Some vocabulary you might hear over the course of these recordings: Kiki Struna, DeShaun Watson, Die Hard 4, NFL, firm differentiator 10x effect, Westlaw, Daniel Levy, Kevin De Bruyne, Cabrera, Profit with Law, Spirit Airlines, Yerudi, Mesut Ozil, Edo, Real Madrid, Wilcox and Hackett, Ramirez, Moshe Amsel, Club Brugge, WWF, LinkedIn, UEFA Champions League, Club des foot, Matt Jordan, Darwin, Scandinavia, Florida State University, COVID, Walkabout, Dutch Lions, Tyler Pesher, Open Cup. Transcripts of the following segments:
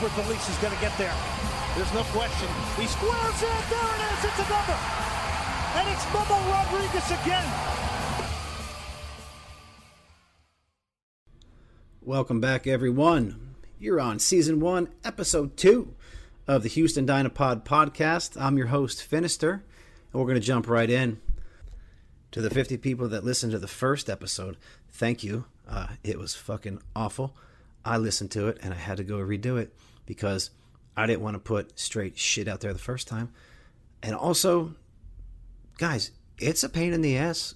Albert Pulice is going to get there. There's no question. He squares it. There it is. It's another. And it's Momo Rodriguez again. Welcome back, everyone. You're on Season 1, Episode 2 of the Houston Dynapod podcast. I'm your host, Finister, and we're going to jump right in. To the 50 people that listened to the first episode, thank you. It was fucking awful. I listened to it, and I had to go redo it because I didn't want to put straight shit out there the first time. And also, guys, it's a pain in the ass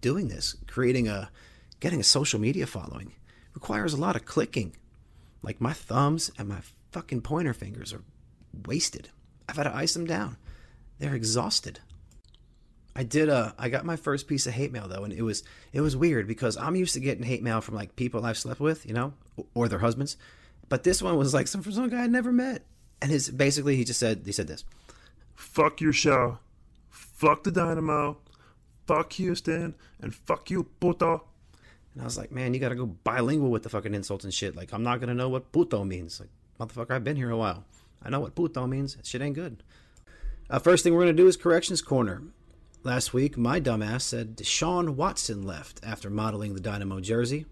doing this. Getting a social media following requires a lot of clicking. Like, my thumbs and my fucking pointer fingers are wasted. I've had to ice them down. They're exhausted. I got my first piece of hate mail though, and it was weird because I'm used to getting hate mail from like people I've slept with, you know, or their husbands, but this one was like some guy I'd never met, and he said this: "Fuck your show, fuck the Dynamo, fuck Houston, and fuck you, puto." And I was like, man, you got to go bilingual with the fucking insults and shit. Like, I'm not gonna know what puto means. Like, motherfucker, I've been here a while. I know what puto means. That shit ain't good. First thing we're gonna do is corrections corner. Last week, my dumbass said DeShaun Watson left after modeling the Dynamo jersey.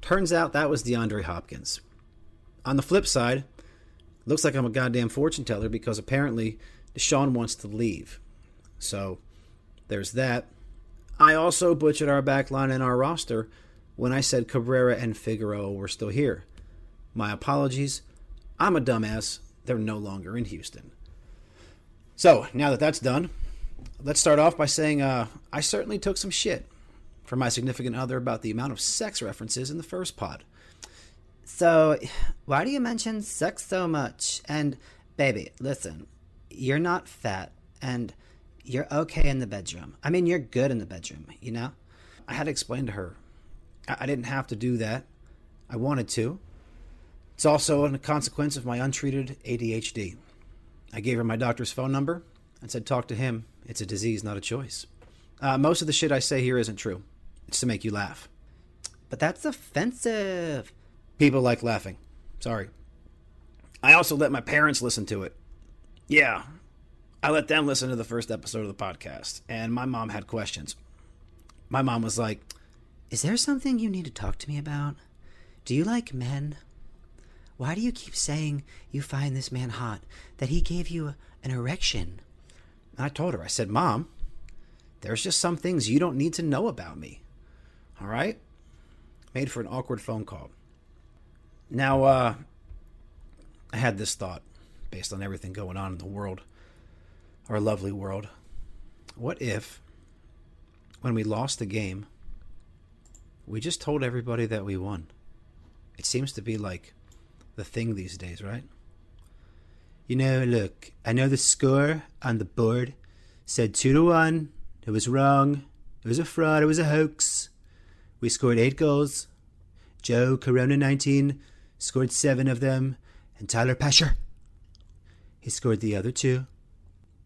Turns out that was DeAndre Hopkins. On the flip side, looks like I'm a goddamn fortune teller because apparently DeShaun wants to leave. So, there's that. I also butchered our back line and our roster when I said Cabrera and Figueroa were still here. My apologies. I'm a dumbass. They're no longer in Houston. So, now that that's done, let's start off by saying I certainly took some shit from my significant other about the amount of sex references in the first pod. So, why do you mention sex so much? And, baby, listen, you're not fat, and you're okay in the bedroom. I mean, you're good in the bedroom, you know? I had to explain to her. I didn't have to do that. I wanted to. It's also a consequence of my untreated ADHD. I gave her my doctor's phone number and said, talk to him. It's a disease, not a choice. Most of the shit I say here isn't true. It's to make you laugh. But that's offensive. People like laughing. Sorry. I also let my parents listen to it. Yeah. I let them listen to the first episode of the podcast. And my mom had questions. My mom was like, is there something you need to talk to me about? Do you like men? Why do you keep saying you find this man hot? That he gave you an erection? And I told her, I said, Mom, there's just some things you don't need to know about me. All right? Made for an awkward phone call. Now, I had this thought based on everything going on in the world, our lovely world. What if, when we lost the game, we just told everybody that we won? It seems to be like the thing these days, right? You know, look, I know the score on the board said 2-1. It was wrong. It was a fraud. It was a hoax. We scored 8 goals. Joe Corona, 19, scored 7 of them. And Tyler Pesher, he scored the other 2.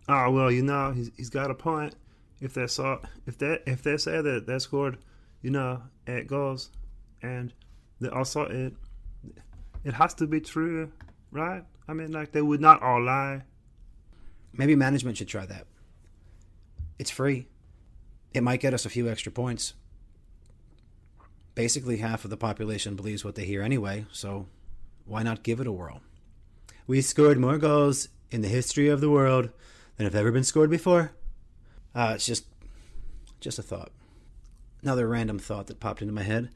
Oh, well, you know, he's got a point. If they say that they scored, you know, 8 goals, and they also it has to be true, right? I mean, like, they would not all lie. Maybe management should try that. It's free. It might get us a few extra points. Basically, half of the population believes what they hear anyway, so why not give it a whirl? We scored more goals in the history of the world than have ever been scored before. It's just a thought. Another random thought that popped into my head.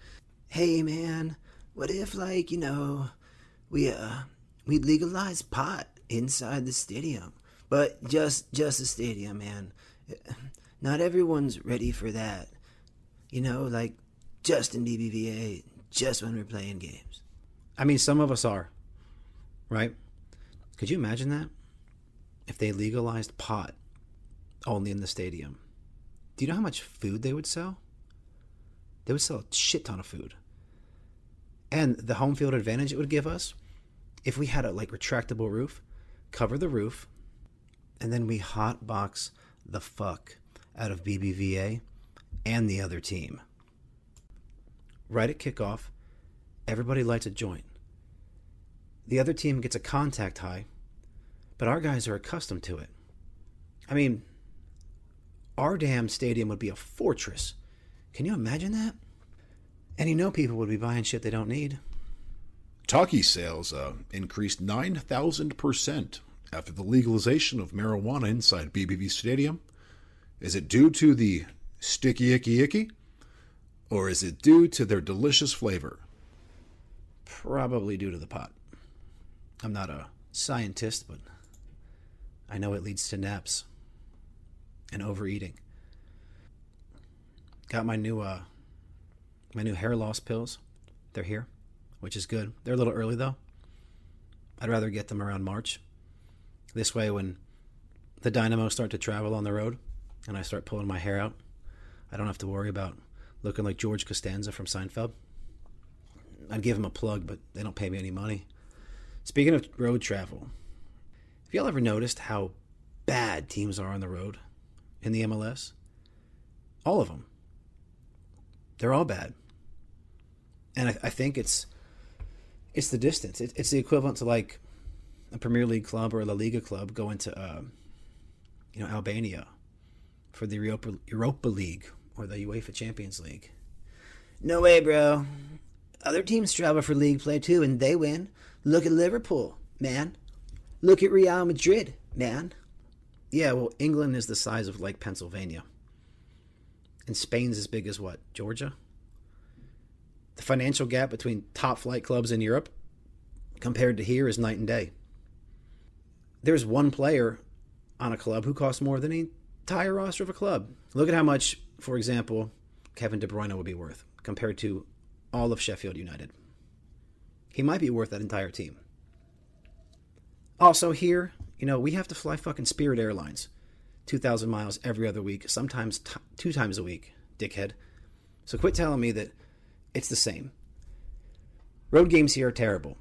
Hey, man, what if, like, you know, we legalize pot inside the stadium, but just the stadium, man. Not everyone's ready for that. You know, like just in BBVA, just when we're playing games. I mean, some of us are, right? Could you imagine that? If they legalized pot only in the stadium, do you know how much food they would sell? They would sell a shit ton of food. And the home field advantage it would give us, if we had a like retractable roof, cover the roof, and then we hotbox the fuck out of BBVA and the other team. Right at kickoff, everybody lights a joint. The other team gets a contact high, but our guys are accustomed to it. I mean, our damn stadium would be a fortress. Can you imagine that? And you know people would be buying shit they don't need. Talkie sales increased 9,000% after the legalization of marijuana inside BBV Stadium. Is it due to the sticky icky icky? Or is it due to their delicious flavor? Probably due to the pot. I'm not a scientist, but I know it leads to naps and overeating. Got my new hair loss pills. They're here, which is good. They're a little early, though. I'd rather get them around March. This way, when the Dynamo start to travel on the road and I start pulling my hair out, I don't have to worry about looking like George Costanza from Seinfeld. I'd give him a plug, but they don't pay me any money. Speaking of road travel, have y'all ever noticed how bad teams are on the road in the MLS? All of them. They're all bad. And I think it's the distance. It's the equivalent to like a Premier League club or a La Liga club going to Albania for the Europa League or the UEFA Champions League. No way, bro. Other teams travel for league play too, and they win. Look at Liverpool, man. Look at Real Madrid, man. Yeah, well, England is the size of, like, Pennsylvania. And Spain's as big as what? Georgia? The financial gap between top-flight clubs in Europe compared to here is night and day. There's one player on a club who costs more than the entire roster of a club. Look at how much, for example, Kevin De Bruyne would be worth compared to all of Sheffield United. He might be worth that entire team. Also here, we have to fly fucking Spirit Airlines. 2,000 miles every other week, sometimes two times a week, dickhead. So quit telling me that it's the same. Road games here are terrible.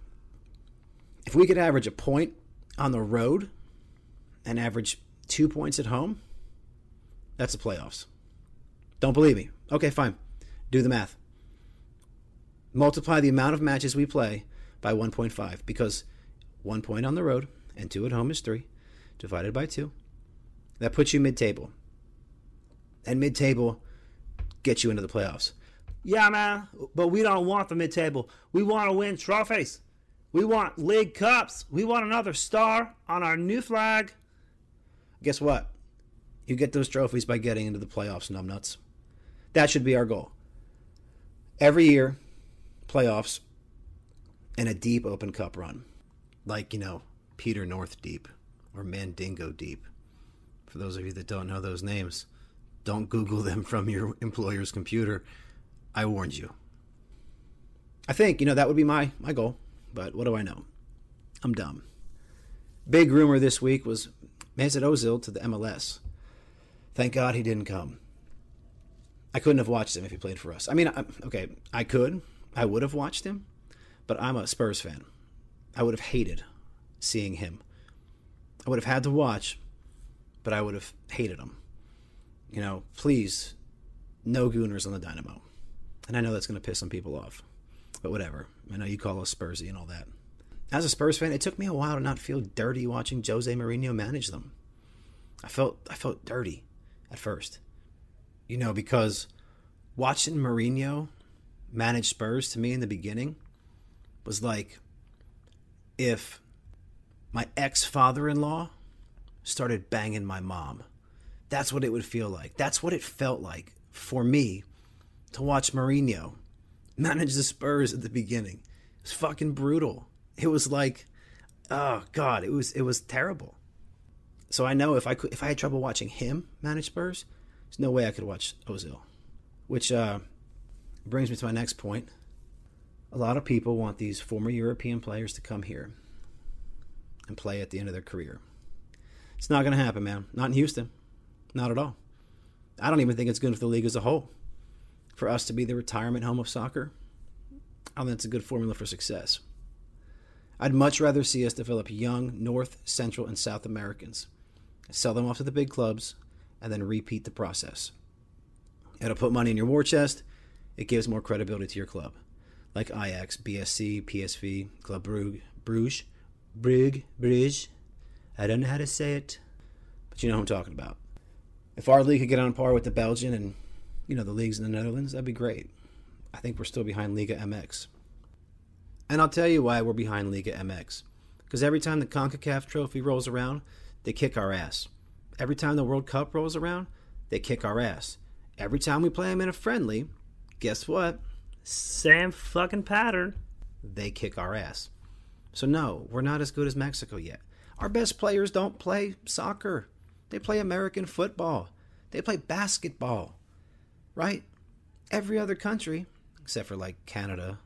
If we could average a point on the road and average 2 points at home, that's the playoffs. Don't believe me? Okay, fine. Do the math. Multiply the amount of matches we play by 1.5, because 1 point on the road and 2 at home is 3, divided by 2. That puts you mid-table. And mid-table gets you into the playoffs. Yeah, man, but we don't want the mid-table. We want to win trophies. We want league cups. We want another star on our new flag. Guess what? You get those trophies by getting into the playoffs, numbnuts. That should be our goal. Every year, playoffs, and a deep Open Cup run. Like, Peter North deep or Mandingo deep. For those of you that don't know those names, don't Google them from your employer's computer. I warned you. I think, that would be my goal, but what do I know? I'm dumb. Big rumor this week was Mesut Ozil to the MLS. Thank God he didn't come. I couldn't have watched him if he played for us. I mean, I would have watched him, but I'm a Spurs fan. I would have hated seeing him. I would have had to watch, but I would have hated him. Please, no Gooners on the Dynamo. And I know that's going to piss some people off, but whatever. I know you call us Spursy and all that. As a Spurs fan, it took me a while to not feel dirty watching Jose Mourinho manage them. I felt dirty at first. Because watching Mourinho manage Spurs to me in the beginning was like if my ex-father-in-law started banging my mom. That's what it would feel like. That's what it felt like for me to watch Mourinho manage the Spurs at the beginning. It was fucking brutal. It was like, oh God, it was terrible. So I know if I had trouble watching him manage Spurs, there's no way I could watch Ozil. Which brings me to my next point. A lot of people want these former European players to come here and play at the end of their career. It's not going to happen, man. Not in Houston. Not at all. I don't even think it's good for the league as a whole. For us to be the retirement home of soccer, I don't think it's a good formula for success. I'd much rather see us develop young North, Central, and South Americans, sell them off to the big clubs, and then repeat the process. It'll put money in your war chest. It gives more credibility to your club, like Ajax, BSC, PSV, Club Brugge, Bruges. I don't know how to say it, but you know what I'm talking about. If our league could get on par with the Belgian and, you know, the leagues in the Netherlands, that'd be great. I think we're still behind Liga MX. And I'll tell you why we're behind Liga MX. Because every time the CONCACAF trophy rolls around, they kick our ass. Every time the World Cup rolls around, they kick our ass. Every time we play them in a friendly, guess what? Same fucking pattern. They kick our ass. So no, we're not as good as Mexico yet. Our best players don't play soccer. They play American football. They play basketball. Right? Every other country, except for like Canada.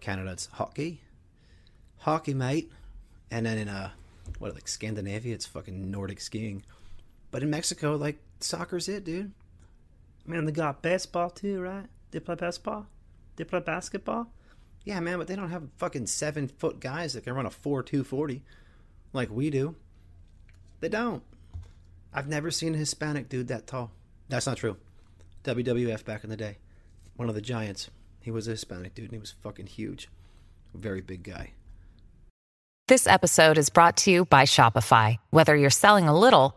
Canada's hockey. Hockey, mate. And then in, like Scandinavia, it's fucking Nordic skiing. But in Mexico, like, soccer's it, dude. Man, they got baseball too, right? They play baseball? They play basketball? Yeah, man, but they don't have fucking 7-foot guys that can run a 4.240 like we do. They don't. I've never seen a Hispanic dude that tall. That's not true. WWF back in the day. One of the Giants. He was a Hispanic dude, and he was fucking huge. Very big guy. This episode is brought to you by Shopify. Whether you're selling a little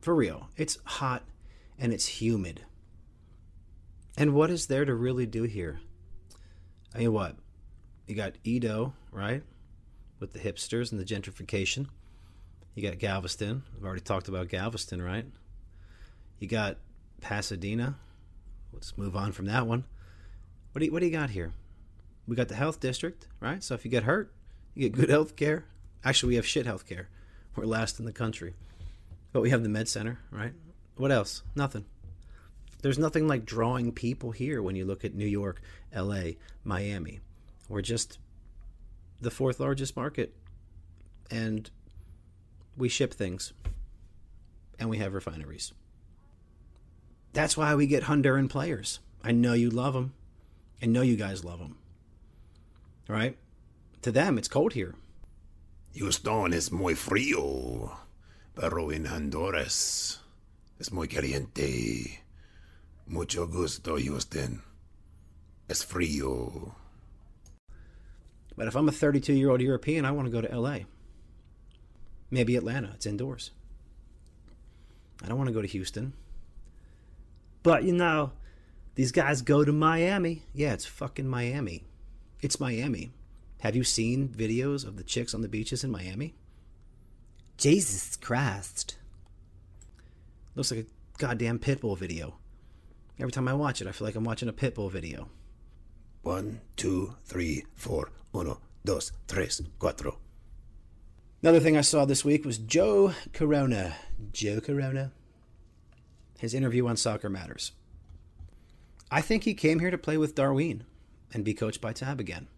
For real, it's hot and it's humid. And what is there to really do here? I mean, what? You got Edo, right? With the hipsters and the gentrification. You got Galveston. I've already talked about Galveston, right? You got Pasadena. Let's move on from that one. What do you got here? We got the health district, right? So if you get hurt, you get good health care. Actually, we have shit health care. We're last in the country. But we have the med center, right? What else? Nothing. There's nothing like drawing people here when you look at New York, LA, Miami. We're just the 4th largest market, and we ship things, and we have refineries. That's why we get Honduran players. I know you love them. I know you guys love them. Right? To them, it's cold here. Houston es muy frío, pero en Honduras es muy caliente. Mucho gusto, Houston. Es frío. But if I'm a 32-year-old European, I want to go to LA. Maybe Atlanta. It's indoors. I don't want to go to Houston. But, you know, these guys go to Miami. Yeah, it's fucking Miami. It's Miami. Have you seen videos of the chicks on the beaches in Miami? Jesus Christ. Looks like a goddamn Pitbull video. Every time I watch it, I feel like I'm watching a Pitbull video. 1, 2, 3, 4. 1, 2, 3, 4. Another thing I saw this week was Joe Corona. Joe Corona. His interview on Soccer Matters. I think he came here to play with Darwin and be coached by Tab again.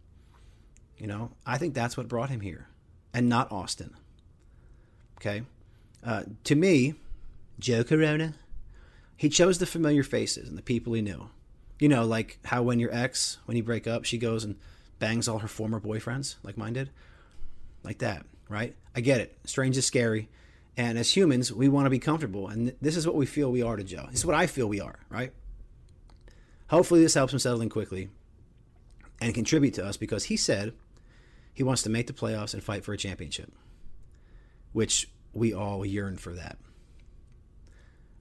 You know, I think that's what brought him here and not Austin. Okay? To me, Joe Corona, he chose the familiar faces and the people he knew. You know, like how when your ex, when you break up, she goes and bangs all her former boyfriends like mine did. Like that, right? I get it. Strange is scary. And as humans, we want to be comfortable. And this is what we feel we are to Joe. This is what I feel we are, right? Hopefully this helps him settle in quickly and contribute to us, because he said he wants to make the playoffs and fight for a championship, which we all yearn for that.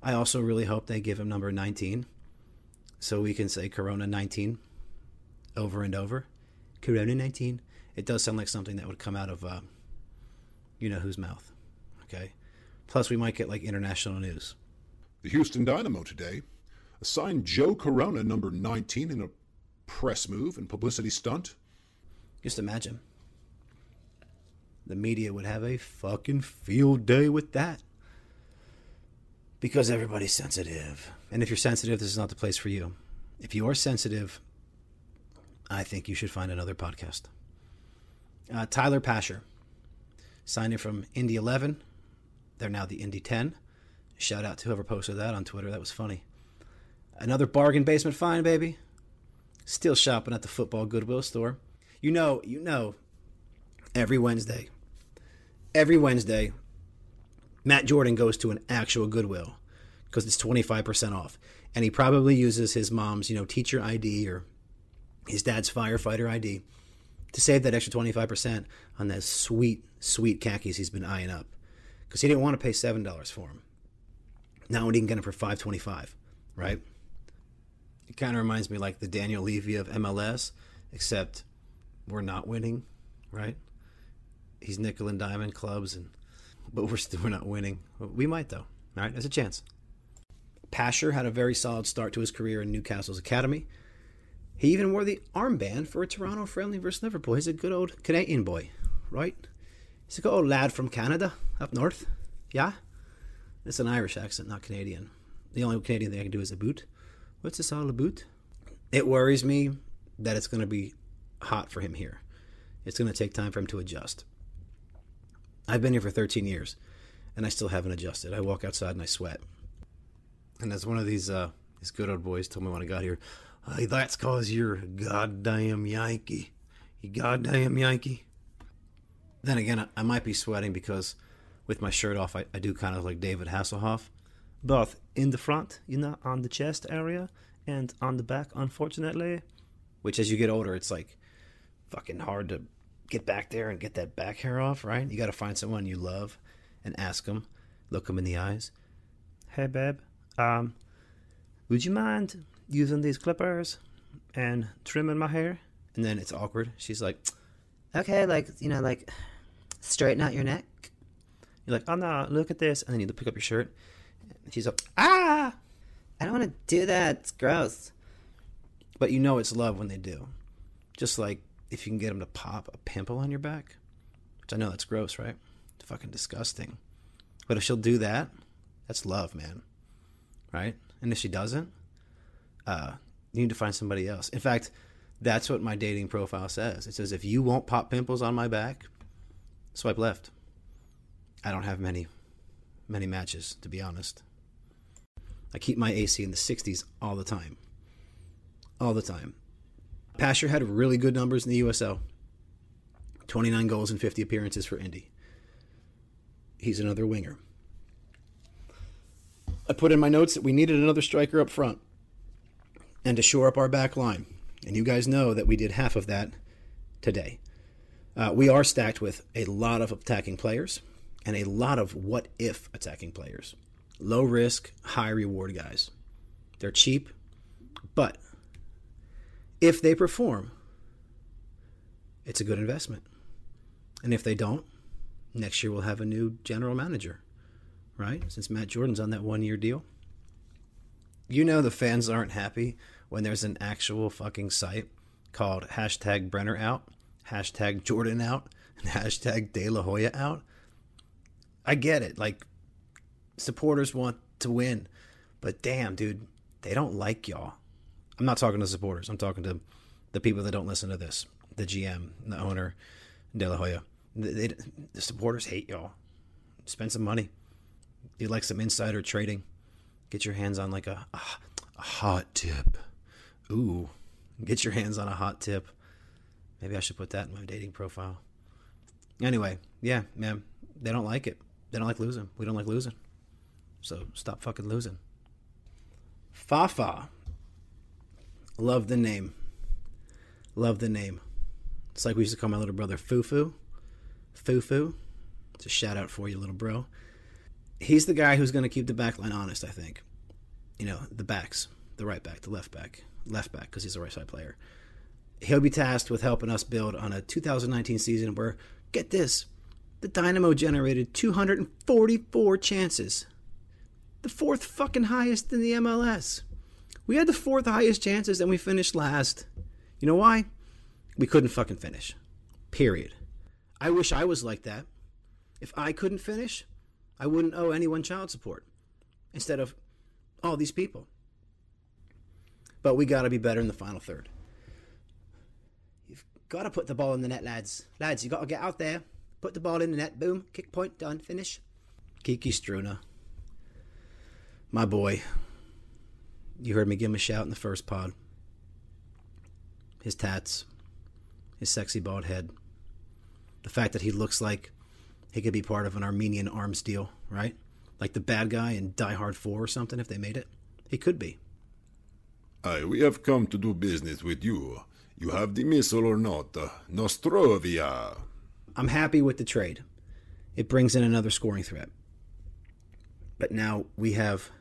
I also really hope they give him number 19 so we can say Corona 19 over and over. Corona 19. It does sound like something that would come out of you-know-whose mouth. Okay? Plus, we might get, like, international news. The Houston Dynamo today assigned Joe Corona number 19 in a press move and publicity stunt. Just imagine. The media would have a fucking field day with that. Because everybody's sensitive. And if you're sensitive, this is not the place for you. If you are sensitive, I think you should find another podcast. Tyler Pesher. signing from Indy 11. They're now the Indy 10. Shout out to whoever posted that on Twitter. That was funny. Another bargain basement find, baby. Still shopping at the football Goodwill store. You know, every Wednesday, Matt Jordan goes to an actual Goodwill because it's 25% off. And he probably uses his mom's, teacher ID or his dad's firefighter ID to save that extra 25% on those sweet, sweet khakis he's been eyeing up because he didn't want to pay $7 for them. Now he can get them for $5.25, right? It kind of reminds me like the Daniel Levy of MLS, except we're not winning, right? He's nickel and diamond clubs, but we're not winning. We might, though. All right, there's a chance. Pesher had a very solid start to his career in Newcastle's academy. He even wore the armband for a Toronto friendly versus Liverpool. He's a good old Canadian boy, right? He's a good old lad from Canada, up north. Yeah? It's an Irish accent, not Canadian. The only Canadian thing I can do is a boot. What's this all about? It worries me that it's going to be hot for him here. It's going to take time for him to adjust. I've been here for 13 years, and I still haven't adjusted. I walk outside and I sweat. And as one of these good old boys told me when I got here, hey, that's because you're a goddamn Yankee. You goddamn Yankee. Then again, I might be sweating because with my shirt off, I do kind of like David Hasselhoff. Both in the front, on the chest area, and on the back, unfortunately. Which as you get older, it's like fucking hard to get back there and get that back hair off, right? You got to find someone you love and ask them, look them in the eyes. Hey, babe, would you mind using these clippers and trimming my hair? And then it's awkward. She's like, okay, like straighten out your neck. You're like, oh, no, look at this. And then you pick up your shirt. And she's like, ah, I don't want to do that. It's gross. But it's love when they do. Just like, if you can get them to pop a pimple on your back, which I know that's gross, right? It's fucking disgusting. But if she'll do that, that's love, man. Right? And if she doesn't, you need to find somebody else. In fact, that's what my dating profile says. It says, if you won't pop pimples on my back, swipe left. I don't have many, many matches, to be honest. I keep my AC in the 60s all the time. All the time. Pesher had really good numbers in the USL. 29 goals and 50 appearances for Indy. He's another winger. I put in my notes that we needed another striker up front and to shore up our back line. And you guys know that we did half of that today. We are stacked with a lot of attacking players and a lot of what-if attacking players. Low-risk, high-reward guys. They're cheap, but if they perform, it's a good investment. And if they don't, next year we'll have a new general manager, right? Since Matt Jordan's on that one-year deal. The fans aren't happy when there's an actual fucking site called #BrennerOut, #JordanOut, and #DeLaHoyaOut. I get it. Like, supporters want to win. But damn, dude, they don't like y'all. I'm not talking to supporters. I'm talking to the people that don't listen to this. The GM, the owner, De La Hoya. The supporters hate y'all. Spend some money. If you like some insider trading, get your hands on like a hot tip. Ooh, get your hands on a hot tip. Maybe I should put that in my dating profile. Anyway, yeah, man, they don't like it. They don't like losing. We don't like losing. So stop fucking losing. Fafa. Love the name. Love the name. It's like we used to call my little brother Fufu. Fufu. It's a shout out for you, little bro. He's the guy who's going to keep the back line honest, I think. The backs. The right back, the left back. Left back, because he's a right side player. He'll be tasked with helping us build on a 2019 season where, get this, the Dynamo generated 244 chances. The fourth fucking highest in the MLS. We had the fourth highest chances, and we finished last. You know why? We couldn't fucking finish. Period. I wish I was like that. If I couldn't finish, I wouldn't owe anyone child support instead of all these people. But we got to be better in the final third. You've got to put the ball in the net, lads. Lads, you got to get out there Put the ball in the net, boom, kick point, done, finish. Kiki Struna. My boy. You heard me give him a shout in the first pod. His tats. His sexy bald head. The fact that he looks like he could be part of an Armenian arms deal, right? Like the bad guy in Die Hard 4 or something if they made it. He could be. Aye, we have come to do business with you. You have the missile or not. Nostrovia. I'm happy with the trade. It brings in another scoring threat. But now we have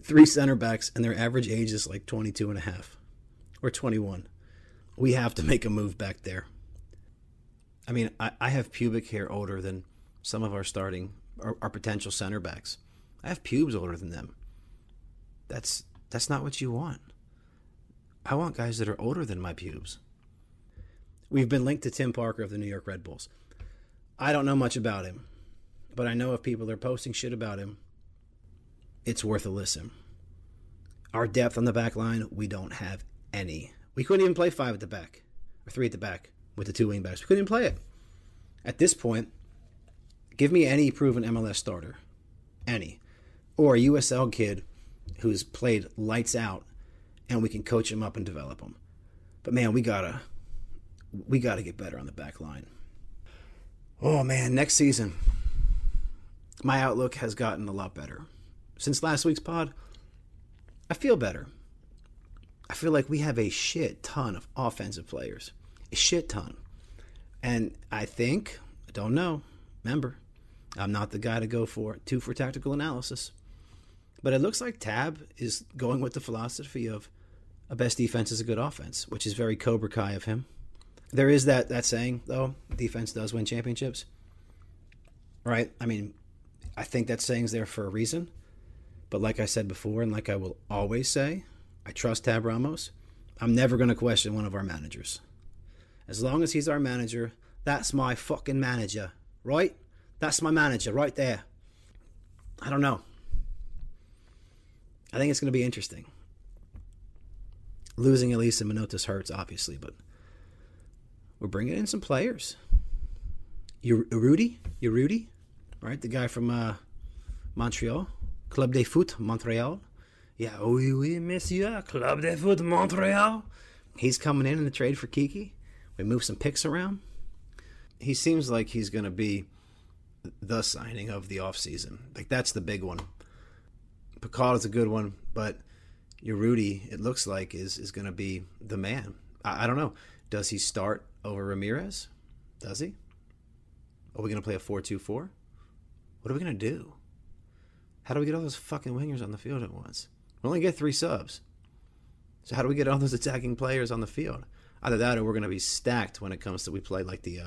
three center backs and their average age is like 22 and a half or 21. We have to make a move back there. I mean, I have pubic hair older than some of our starting, our potential center backs. I have pubes older than them. That's not what you want. I want guys that are older than my pubes. We've been linked to Tim Parker of the New York Red Bulls. I don't know much about him, but I know if people are posting shit about him, it's worth a listen. Our depth on the back line, we don't have any. We couldn't even play five at the back, or three at the back with the two wing backs. We couldn't even play it. At this point, give me any proven MLS starter. Any. Or a USL kid who's played lights out, and we can coach him up and develop him. But man, we gotta get better on the back line. Oh man, next season, my outlook has gotten a lot better. Since last week's pod, I feel better. I feel like we have a shit ton of offensive players. A shit ton. And I think, I don't know, remember, I'm not the guy to go for tactical analysis. But it looks like Tab is going with the philosophy of a best defense is a good offense, which is very Cobra Kai of him. There is that saying, though, defense does win championships. Right? I mean, I think that saying's there for a reason. But like I said before, and like I will always say, I trust Tab Ramos. I'm never going to question one of our managers. As long as he's our manager, that's my fucking manager, right? That's my manager right there. I don't know. I think it's going to be interesting. Losing Elise and Minotas hurts, obviously, but we're bringing in some players. Yerudi, right? The guy from Montreal, Club des foot, Montreal. Yeah, oui, monsieur, Club des foot, Montreal. He's coming in the trade for Kiki. We move some picks around. He seems like he's going to be the signing of the offseason. Like, that's the big one. Picard is a good one, but Yerudi, it looks like, is going to be the man. I don't know. Does he start over Ramirez? Does he? Are we going to play a 4-2-4? What are we going to do? How do we get all those fucking wingers on the field at once? We only get three subs. So how do we get all those attacking players on the field? Either that or we're going to be stacked when it comes to we play like the,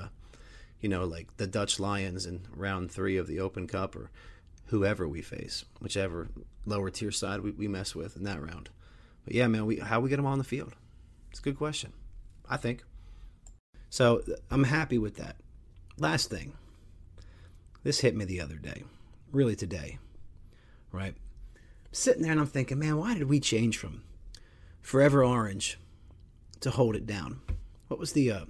like the Dutch Lions in round 3 of the Open Cup or whoever we face, whichever lower tier side we mess with in that round. But yeah, man, how we get them on the field? It's a good question, I think. So I'm happy with that. Last thing. This hit me the other day. Really today, right? I'm sitting there and I'm thinking, man, why did we change from Forever Orange to Hold It Down? What was the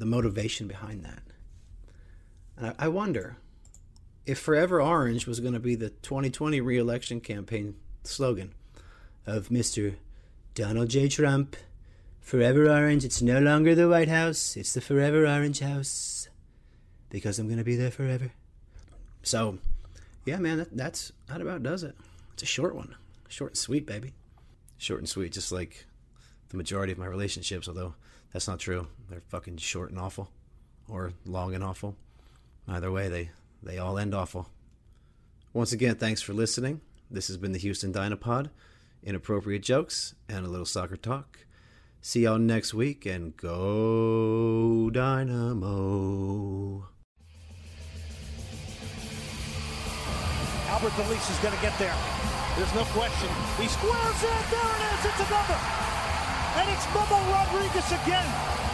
motivation behind that? And I wonder if Forever Orange was going to be the 2020 re-election campaign slogan of Mr. Donald J. Trump, Forever Orange, it's no longer the White House, it's the Forever Orange House, because I'm going to be there forever. So, yeah, man, that about does it. It's a short one. Short and sweet, baby. Short and sweet, just like the majority of my relationships, although that's not true. They're fucking short and awful, or long and awful. Either way, They all end awful. Once again, thanks for listening. This has been the Houston Dynapod. Inappropriate jokes and a little soccer talk. See y'all next week and go Dynamo. Albert Elise is going to get there. There's no question. He squares it. There it is. It's another. And it's Bubba Rodriguez again.